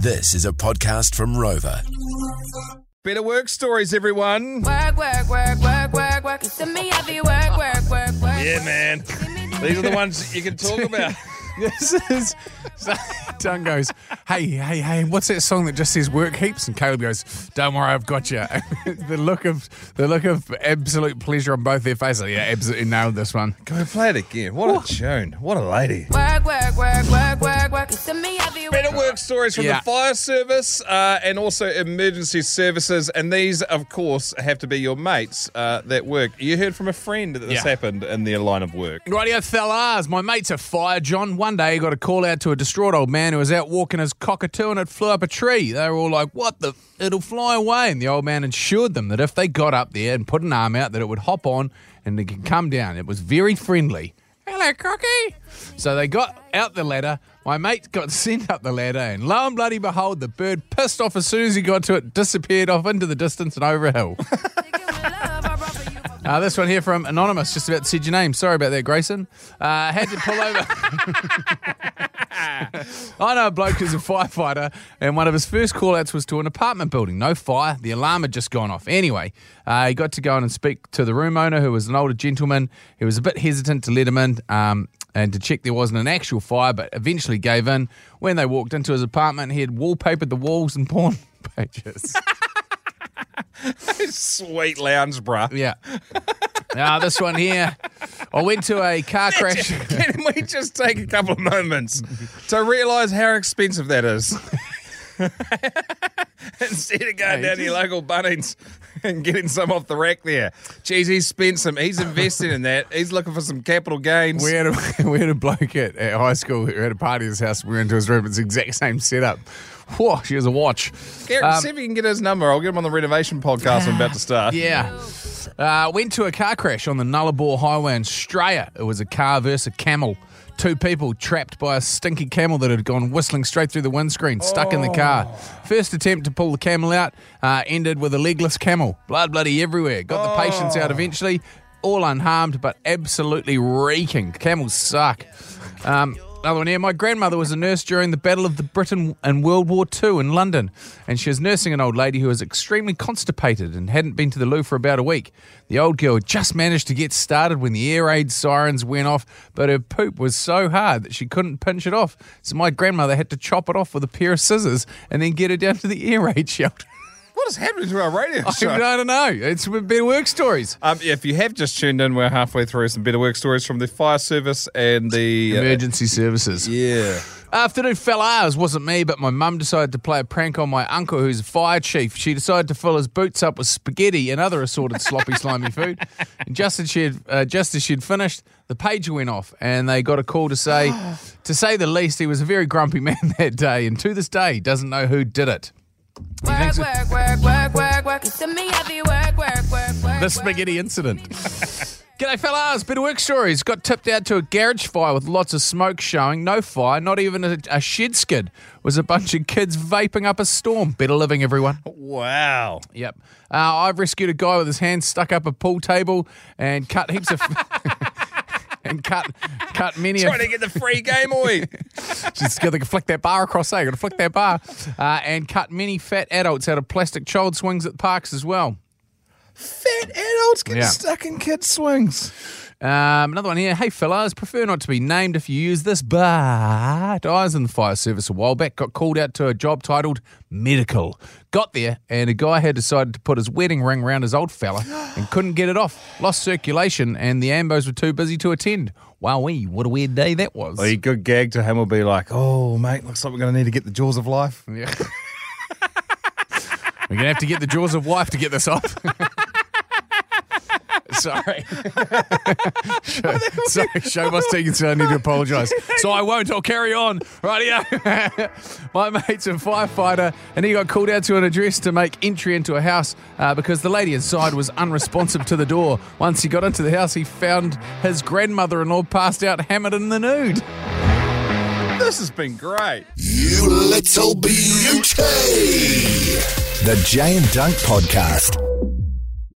This is a podcast from Rover. Better Work Stories, everyone. Work, work, work, work, work, work. It's me heavy work, work, work, work. Yeah, man. These are the ones you can talk about. This is... Dan goes, hey, what's that song that just says work heaps? And Caleb goes, don't worry, I've got you. the look of absolute pleasure on both their faces. Yeah, absolutely nailed this one. Go play it again. What a tune. What a lady. Work, work, work, work, work, work. It's me everywhere. Better Work Stories from the fire service and also emergency services. And these, of course, have to be your mates that work. You heard from a friend that this happened in their line of work. Rightio, fellas. My mate's a fire, John. One day he got a call out to a distraught old man who was out walking his cockatoo and it flew up a tree. They were all like, what the? It'll fly away. And the old man assured them that if they got up there and put an arm out that it would hop on and it could come down. It was very friendly. Hello, Crocky. So they got out the ladder. My mate got sent up the ladder and lo and bloody behold, the bird pissed off as soon as he got to it, disappeared off into the distance and over a hill. This one here from Anonymous, just about said your name. Sorry about that, Grayson. Had to pull over... I know a bloke who's a firefighter, and one of his first call-outs was to an apartment building. No fire. The alarm had just gone off. Anyway, he got to go in and speak to the room owner, who was an older gentleman. He was a bit hesitant to let him in and to check there wasn't an actual fire, but eventually gave in. When they walked into his apartment, he had wallpapered the walls and porn pages. Sweet lounge, bruh. Yeah. Now, this one here, I went to a car crash. Can we just take a couple of moments to realise how expensive that is? Instead of going down to your local Bunnings and getting some off the rack there. Geez, he's spent some, he's invested in that. He's looking for some capital gains. We had a bloke at high school who had a party at his house. We were into his room. It's the exact same setup. Whoa, she has a watch. See if you can get his number. I'll get him on the renovation podcast I'm about to start. Yeah. Went to a car crash on the Nullarbor Highway in Straya. It was a car versus a camel. Two people trapped by a stinky camel that had gone whistling straight through the windscreen, stuck in the car. First attempt to pull the camel out ended with a legless camel. Blood bloody everywhere. Got the patients out eventually. All unharmed, but absolutely reeking. Camels suck. Another one here. My grandmother was a nurse during the Battle of the Britain in World War II in London, and she was nursing an old lady who was extremely constipated and hadn't been to the loo for about a week. The old girl had just managed to get started when the air raid sirens went off, but her poop was so hard that she couldn't pinch it off, so my grandmother had to chop it off with a pair of scissors and then get her down to the air raid shelter. What is happening to our radio show? I don't know. It's Better Work Stories. If you have just tuned in, we're halfway through some Better Work Stories from the fire service and the... emergency services. Yeah. Afternoon, fellas. Wasn't me, but my mum decided to play a prank on my uncle, who's a fire chief. She decided to fill his boots up with spaghetti and other assorted sloppy, slimy food. And just as she'd finished, the pager went off, and they got a call to say, to say the least, he was a very grumpy man that day, and to this day, doesn't know who did it. Work, work, work, work, work, work. It's me heavy work, work, work, work. The spaghetti incident. G'day, fellas. Better Work Stories. Got tipped out to a garage fire with lots of smoke showing. No fire, not even a shed skid. Was a bunch of kids vaping up a storm. Better living, everyone. Wow. Yep. I've rescued a guy with his hand stuck up a pool table and cut heaps of... And cut many. Trying to get the free game, oi. Just got to flick that bar across, eh? Got to flick that bar. And cut many fat adults out of plastic child swings at parks as well. Fat adults getting stuck in kids' swings. Another one here. Hey, fellas, prefer not to be named if you use this, but I was in the fire service a while back, got called out to a job titled medical. Got there, and a guy had decided to put his wedding ring round his old fella and couldn't get it off. Lost circulation, and the ambos were too busy to attend. Wowee, what a weird day that was. A good gag to him will be like, oh, mate, looks like we're going to need to get the jaws of life. Yeah. We're going to have to get the jaws of life to get this off. Sorry. Show must take it, so I need to apologise. So I won't. I'll carry on. Rightio. My mate's a firefighter, and he got called out to an address to make entry into a house because the lady inside was unresponsive to the door. Once he got into the house, he found his grandmother-in-law passed out hammered in the nude. This has been great. You little beauty. The Jay and Dunk Podcast.